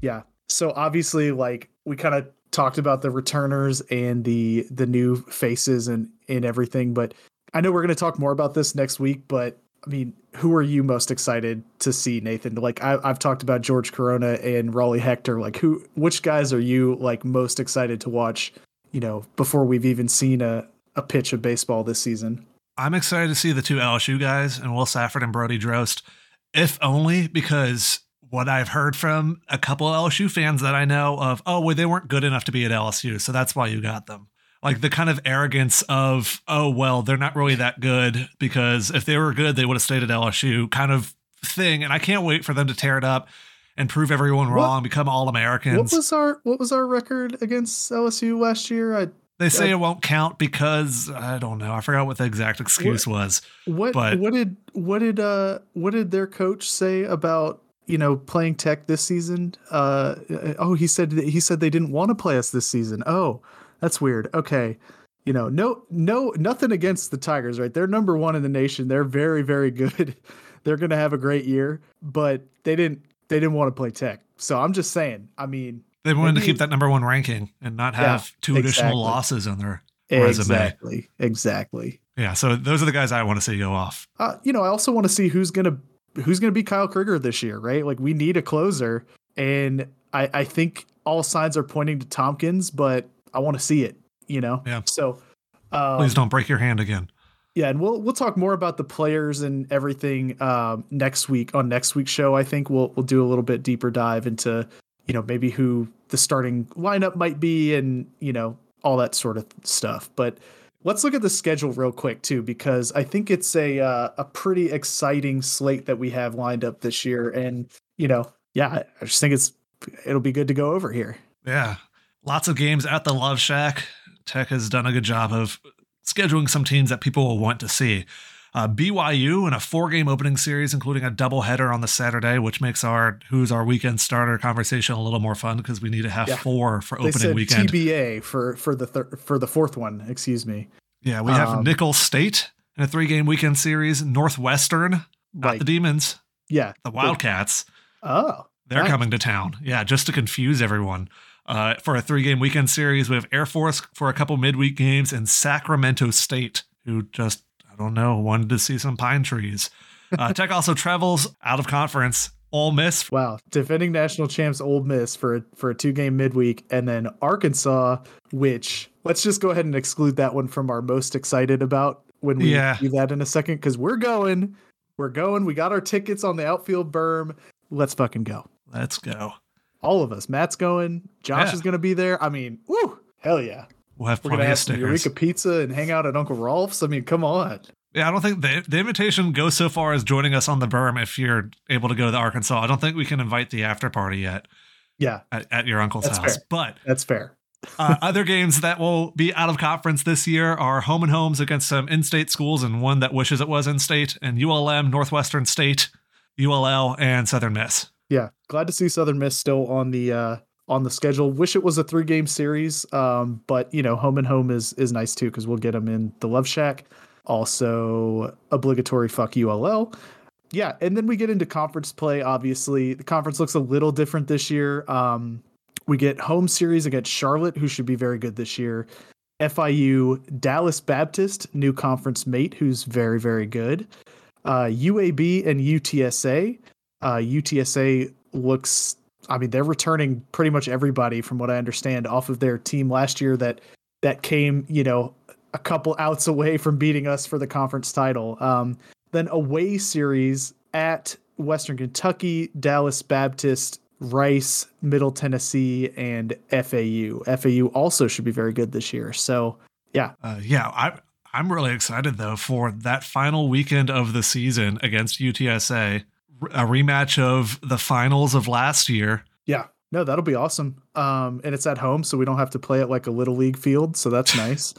Yeah. So, obviously, like, we kind of talked about the returners and the the new faces and, and everything. But I know we're going to talk more about this next week. But, I mean, who are you most excited to see, Nathan? Like, I, I've talked about George Corona and Raleigh Hector. Like, who, which guys are you like most excited to watch, you know, before we've even seen a, a pitch of baseball this season? I'm excited to see the two L S U guys, and Will Safford and Brody Drost, if only because what I've heard from a couple of L S U fans that I know of, oh, well, they weren't good enough to be at L S U, so that's why you got them. Like the kind of arrogance of, oh, well, they're not really that good because if they were good, they would have stayed at L S U kind of thing. And I can't wait for them to tear it up and prove everyone wrong, what, become all Americans. What was our what was our record against L S U last year? I, they say I, it won't count because I don't know. I forgot what the exact excuse what, was. What but, what did what did uh what did their coach say about, you know, playing Tech this season? Uh, oh, he said he said they didn't want to play us this season. Oh. That's weird. Okay. You know, no, no, nothing against the Tigers, right? They're number one in the nation. They're very, very good. They're going to have a great year, but they didn't, they didn't want to play Tech. So I'm just saying, I mean, they wanted maybe, to keep that number one ranking and not have yeah, two exactly. additional losses on their resume. Exactly. Exactly. Yeah. So those are the guys I want to see go off. Uh, you know, I also want to see who's going to, who's going to be Kyle Krieger this year, right? Like we need a closer, and I, I think all signs are pointing to Tompkins, but I want to see it, you know? Yeah. So um, please don't break your hand again. Yeah. And we'll, we'll talk more about the players and everything um, next week on next week's show. I think we'll, we'll do a little bit deeper dive into, you know, maybe who the starting lineup might be and, you know, all that sort of stuff. But let's look at the schedule real quick too, because I think it's a, uh, a pretty exciting slate that we have lined up this year. And, you know, yeah, I just think it's, it'll be good to go over here. Yeah. Lots of games at the Love Shack. Tech has done a good job of scheduling some teams that people will want to see. Uh, B Y U in a four-game opening series, including a doubleheader on the Saturday, which makes our who's our weekend starter conversation a little more fun because we need to have yeah. four for opening they said weekend. T B A for for the thir- for the fourth one. Excuse me. Yeah, we have um, Nicholls State in a three-game weekend series. Northwestern, not right. the Demons. Yeah, the Wildcats. Oh. They're nice. Coming to town. Yeah, just to confuse everyone. Uh, for a three-game weekend series, we have Air Force for a couple midweek games and Sacramento State, who just, I don't know, wanted to see some pine trees. Uh, Tech also travels out of conference. Ole Miss. Wow. Defending national champs Ole Miss for a, for a two-game midweek. And then Arkansas, which let's just go ahead and exclude that one from our most excited about when we yeah. do that in a second, because we're going. We're going. We got our tickets on the outfield berm. Let's fucking go. Let's go. All of us. Matt's going. Josh yeah. is going to be there. I mean, woo, hell yeah. We'll have plenty of stickers. We're going to have some Eureka Pizza and hang out at Uncle Rolf's. I mean, come on. Yeah, I don't think the, the invitation goes so far as joining us on the berm if you're able to go to the Arkansas. I don't think we can invite the after party yet. Yeah. At, at your uncle's that's house. Fair. But that's fair. uh, other games that will be out of conference this year are home and homes against some in-state schools and one that wishes it was in-state, and U L M, Northwestern State, U L L, and Southern Miss. Yeah, glad to see Southern Miss still on the uh, on the schedule. Wish it was a three-game series, um, but you know, home and home is is nice too because we'll get them in the Love Shack. Also, obligatory fuck U L L. Yeah, and then we get into conference play. Obviously, the conference looks a little different this year. Um, we get home series against Charlotte, who should be very good this year. F I U, Dallas Baptist, new conference mate, who's very very good. Uh, U A B and U T S A. Uh, U T S A looks, I mean, they're returning pretty much everybody from what I understand off of their team last year that that came, you know, a couple outs away from beating us for the conference title. Um, then away series at Western Kentucky, Dallas Baptist, Rice, Middle Tennessee, and F A U. F A U also should be very good this year. So, yeah. Uh, yeah, I, I'm really excited, though, for that final weekend of the season against U T S A. A rematch of the finals of last year. Yeah, no, that'll be awesome. Um, and it's at home, so we don't have to play it like a little league field. So that's nice.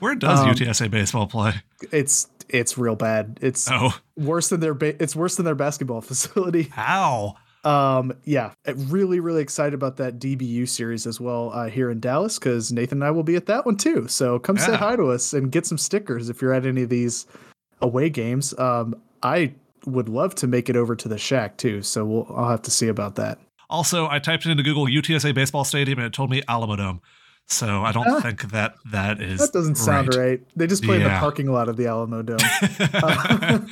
Where does um, U T S A baseball play? It's it's real bad. It's oh. worse than their ba- it's worse than their basketball facility. How? Um, yeah, really, really excited about that D B U series as well uh, here in Dallas because Nathan and I will be at that one too. So come yeah. say hi to us and get some stickers if you're at any of these away games. Um, I. would love to make it over to the shack too. So we'll, I'll have to see about that. Also, I typed into Google U T S A baseball stadium and it told me Alamodome. So I don't uh, think that that is, that doesn't right. sound right. They just play yeah. in the parking lot of the Alamodome.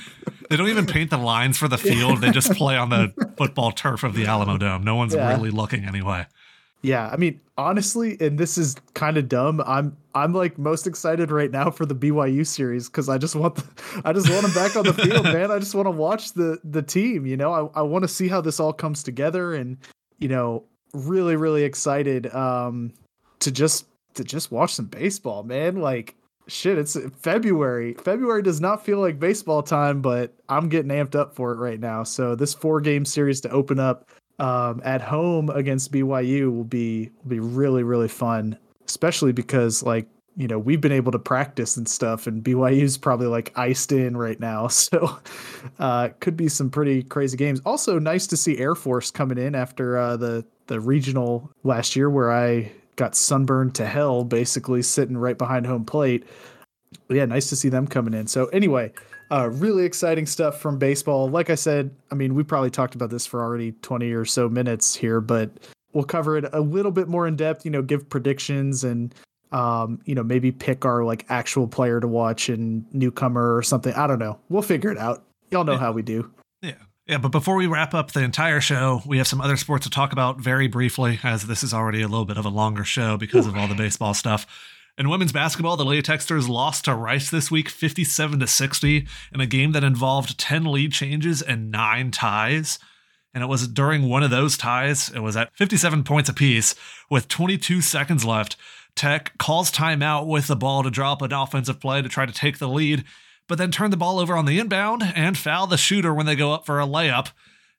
They don't even paint the lines for the field. They just play on the football turf of the Alamodome. No one's yeah. really looking anyway. Yeah. I mean, honestly, and this is kind of dumb. I'm, I'm like most excited right now for the B Y U series. Cause I just want, the, I just want them back on the field, man. I just want to watch the, the team, you know, I, I want to see how this all comes together and, you know, really, really excited um, to just, to just watch some baseball, man. Like shit, it's February. February does not feel like baseball time, but I'm getting amped up for it right now. So this four game series to open up Um, at home against B Y U will be will be really, really fun, especially because, like, you know, we've been able to practice and stuff, and B Y U's probably like iced in right now. So uh, could be some pretty crazy games. Also nice to see Air Force coming in after uh, the, the regional last year where I got sunburned to hell, basically sitting right behind home plate. But yeah, nice to see them coming in. So anyway, Uh, really exciting stuff from baseball. Like I said, I mean, we probably talked about this for already twenty or so minutes here, but we'll cover it a little bit more in depth, you know, give predictions and, um, you know, maybe pick our like actual player to watch and newcomer or something. I don't know. We'll figure it out. Y'all know yeah. how we do. Yeah. Yeah. But before we wrap up the entire show, we have some other sports to talk about very briefly, as this is already a little bit of a longer show because Ooh. of all the baseball stuff. In women's basketball, the Lady Texters lost to Rice this week, fifty-seven to sixty, in a game that involved ten lead changes and nine ties. And it was during one of those ties, it was at fifty-seven points apiece, with twenty-two seconds left. Tech calls timeout with the ball to drop an offensive play to try to take the lead, but then turn the ball over on the inbound and foul the shooter when they go up for a layup.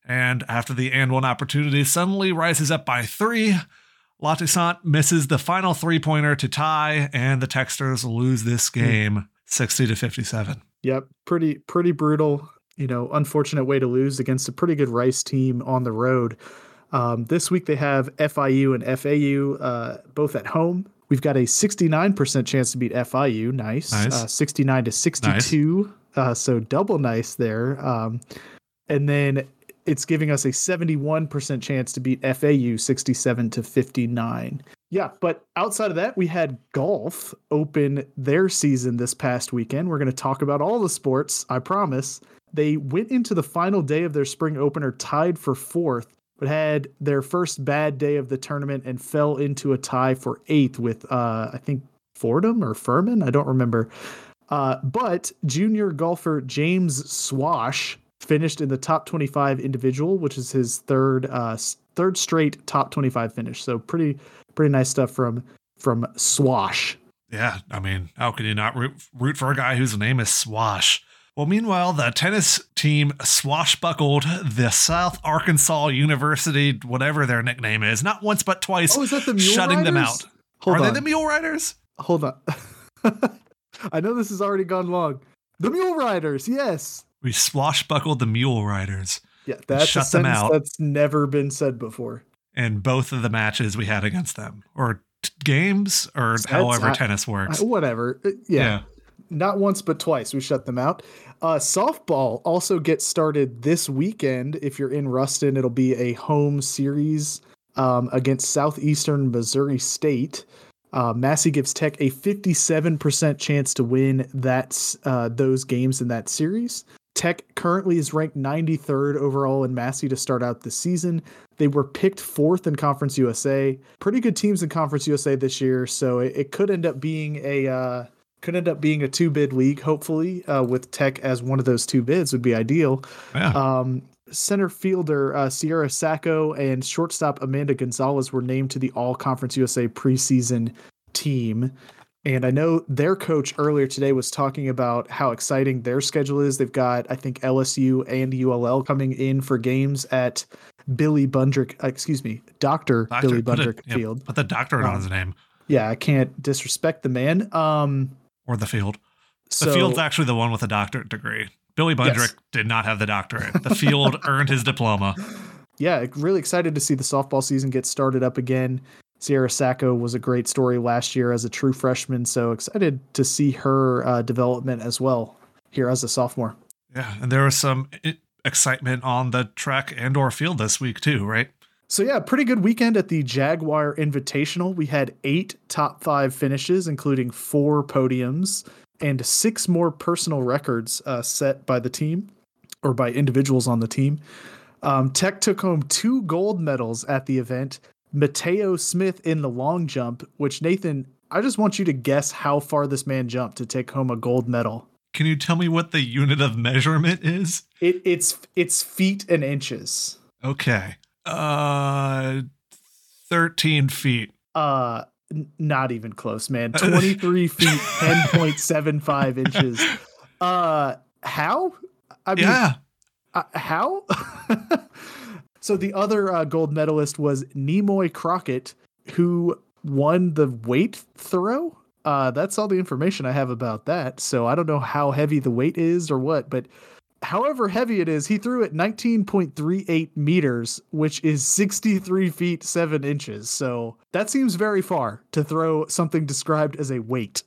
And after the and one opportunity, suddenly Rice is up by three. Latisant misses the final three-pointer to tie, and the Texters lose this game sixty to fifty-seven. Yep, pretty pretty brutal, you know, unfortunate way to lose against a pretty good Rice team on the road. Um, this week they have F I U and F A U uh, both at home. We've got a sixty-nine percent chance to beat F I U. Nice. nice. Uh, sixty-nine to sixty-two. Nice. Uh, so double nice there. Um, and then it's giving us a seventy-one percent chance to beat F A U sixty-seven to fifty-nine. Yeah, but outside of that, we had golf open their season this past weekend. We're going to talk about all the sports, I promise. They went into the final day of their spring opener tied for fourth, but had their first bad day of the tournament and fell into a tie for eighth with, uh, I think, Fordham or Furman? I don't remember. Uh, but junior golfer James Swash finished in the top twenty-five individual, which is his third uh, third straight top twenty-five finish. So pretty pretty nice stuff from from Swash. Yeah, I mean, how can you not root, root for a guy whose name is Swash? Well, meanwhile, the tennis team swashbuckled the South Arkansas University, whatever their nickname is, not once but twice. Oh, is that the Mule shutting Riders? Them out. Hold Are on. They the Mule Riders? Hold on. I know this has already gone long. The Mule Riders, yes. We swashbuckled the Mule Riders. Yeah, that's shut a them out. That's never been said before. In both of the matches we had against them, or t- games, or that's, however I, tennis works. I, whatever. Yeah. yeah. Not once, but twice we shut them out. Uh, softball also gets started this weekend. If you're in Ruston, it'll be a home series um, against Southeastern Missouri State. Uh, Massey gives Tech a fifty-seven percent chance to win that uh, those games in that series. Tech currently is ranked ninety-third overall in Massey to start out the season. They were picked fourth in Conference U S A. Pretty good teams in Conference U S A this year, so it, it could end up being a uh, could end up being a two bid league. Hopefully, uh, with Tech as one of those two bids would be ideal. Yeah. Um, center fielder uh, Sierra Sacco and shortstop Amanda Gonzalez were named to the All-Conference U S A preseason team. And I know their coach earlier today was talking about how exciting their schedule is. They've got, I think, L S U and U L L coming in for games at Billy Bundrick, excuse me, Doctor Doctor Billy Bundrick it, Field. Yeah, put the doctorate um, on his name. Yeah, I can't disrespect the man. Um, or the field. The so, field's actually the one with a doctorate degree. Billy Bundrick yes. did not have the doctorate. The field earned his diploma. Yeah, really excited to see the softball season get started up again. Sierra Sacco was a great story last year as a true freshman, so excited to see her uh, development as well here as a sophomore. Yeah, and there was some excitement on the track and or field this week too, right? So yeah, pretty good weekend at the Jaguar Invitational. We had eight top five finishes, including four podiums, and six more personal records uh, set by the team or by individuals on the team. Um, Tech took home two gold medals at the event. Mateo Smith in the long jump, which, Nathan, I just want you to guess how far this man jumped to take home a gold medal. Can you tell me what the unit of measurement is? It, it's it's feet and inches. Okay. Uh, thirteen feet. Uh, Not even close, man. twenty-three feet, ten point seven five inches. Uh, how? I mean, yeah. Uh, how? So the other uh, gold medalist was Nimoy Crockett, who won the weight throw. Uh, that's all the information I have about that. So I don't know how heavy the weight is or what, but however heavy it is, he threw it nineteen point three eight meters, which is sixty-three feet, seven inches. So that seems very far to throw something described as a weight.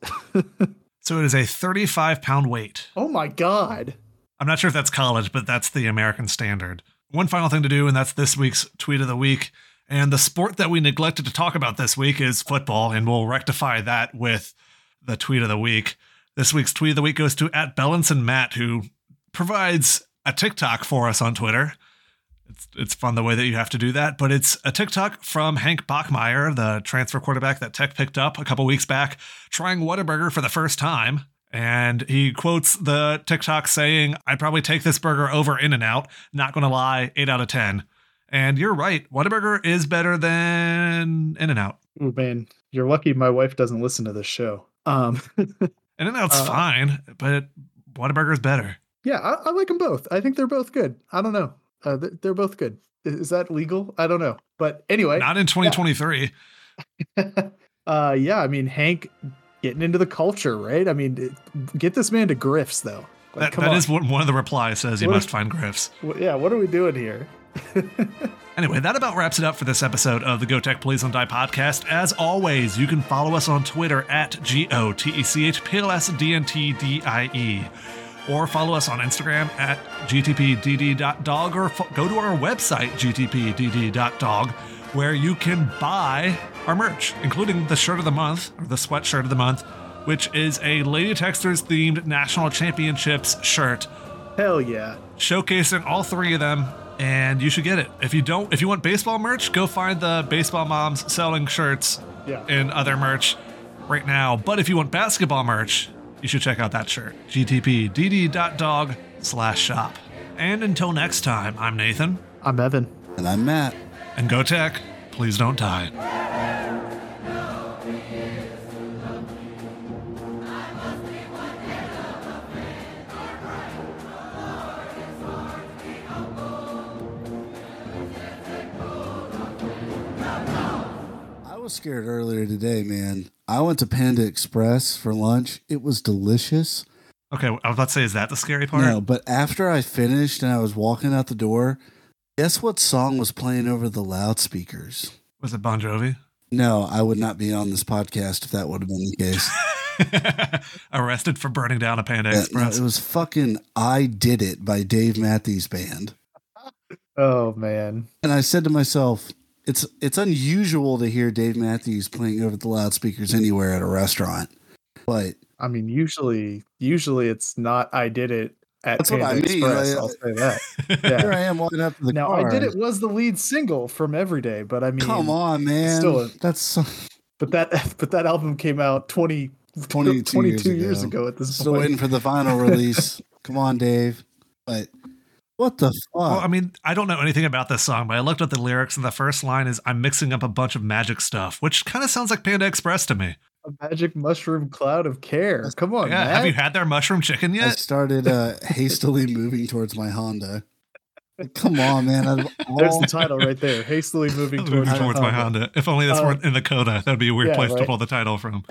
So it is a thirty-five pound weight. Oh my God. I'm not sure if that's college, but that's the American standard. One final thing to do, and that's this week's tweet of the week. And the sport that we neglected to talk about this week is football. And we'll rectify that with the tweet of the week. This week's tweet of the week goes to at Bellinson Matt, who provides a TikTok for us on Twitter. It's it's fun the way that you have to do that, but it's a TikTok from Hank Bachmeier, the transfer quarterback that Tech picked up a couple weeks back, trying Whataburger for the first time. And he quotes the TikTok saying, "I'd probably take this burger over In-N-Out. Not going to lie, eight out of ten. And you're right. Whataburger is better than In-N-Out. Oh man, you're lucky my wife doesn't listen to this show. Um, In-N-Out's uh, fine, but Whataburger is better. Yeah, I, I like them both. I think they're both good. I don't know. Uh, they're, they're both good. Is that legal? I don't know. But anyway. Not in twenty twenty-three. Yeah, uh, yeah I mean, Hank getting into the culture, right? I mean, it, get this man to Griff's, though. Like, that come that on. Is what one of the replies says. You must find Griff's. What, yeah, what are we doing here? Anyway, that about wraps it up for this episode of the Go Tech Please Don't Die podcast. As always, you can follow us on Twitter at G O T E C H P L S D N T D I E. or follow us on Instagram at g t p d d dot dog, or fo- go to our website, g t p d d dot dog, where you can buy our merch, including the shirt of the month, or the sweatshirt of the month, which is a Lady Texters themed National Championships shirt. Hell yeah. Showcasing all three of them, and you should get it. If you don't, if you want baseball merch, go find the baseball moms selling shirts yeah. and other merch right now. But if you want basketball merch, you should check out that shirt. g t p d d dot dog slash shop. And until next time, I'm Nathan. I'm Evan. And I'm Matt. And go Tech, please don't die. I was scared earlier today, man. I went to Panda Express for lunch. It was delicious. Okay, I was about to say, is that the scary part? No, but after I finished and I was walking out the door, guess what song was playing over the loudspeakers? Was it Bon Jovi? No, I would not be on this podcast if that would have been the case. Arrested for burning down a Panda yeah, Express. No, it was fucking I Did It by Dave Matthews Band. Oh, man. And I said to myself, It's it's unusual to hear Dave Matthews playing over the loudspeakers anywhere at a restaurant, but I mean, usually, usually it's not. I did it at that's Panda what I Express. Mean. I, I'll say that. Yeah. Here I am walking up to the now, car. Now, I Did It was the lead single from Everyday, but I mean, come on, man, still a, that's so... but that but that album came out twenty, twenty-two, twenty-two years, ago. years ago at this still point. Still waiting for the final release. Come on, Dave, but. What the fuck? Well, I mean, I don't know anything about this song, but I looked at the lyrics, and the first line is, I'm mixing up a bunch of magic stuff, which kind of sounds like Panda Express to me. A magic mushroom cloud of care. Come on, yeah, man. Have you had their mushroom chicken yet? I started uh, hastily moving towards my Honda. Come on, man. All... There's the title right there. Hastily moving towards, moving towards my Honda. Honda. If only this um, weren't in the coda. That'd be a weird yeah, place right? to pull the title from.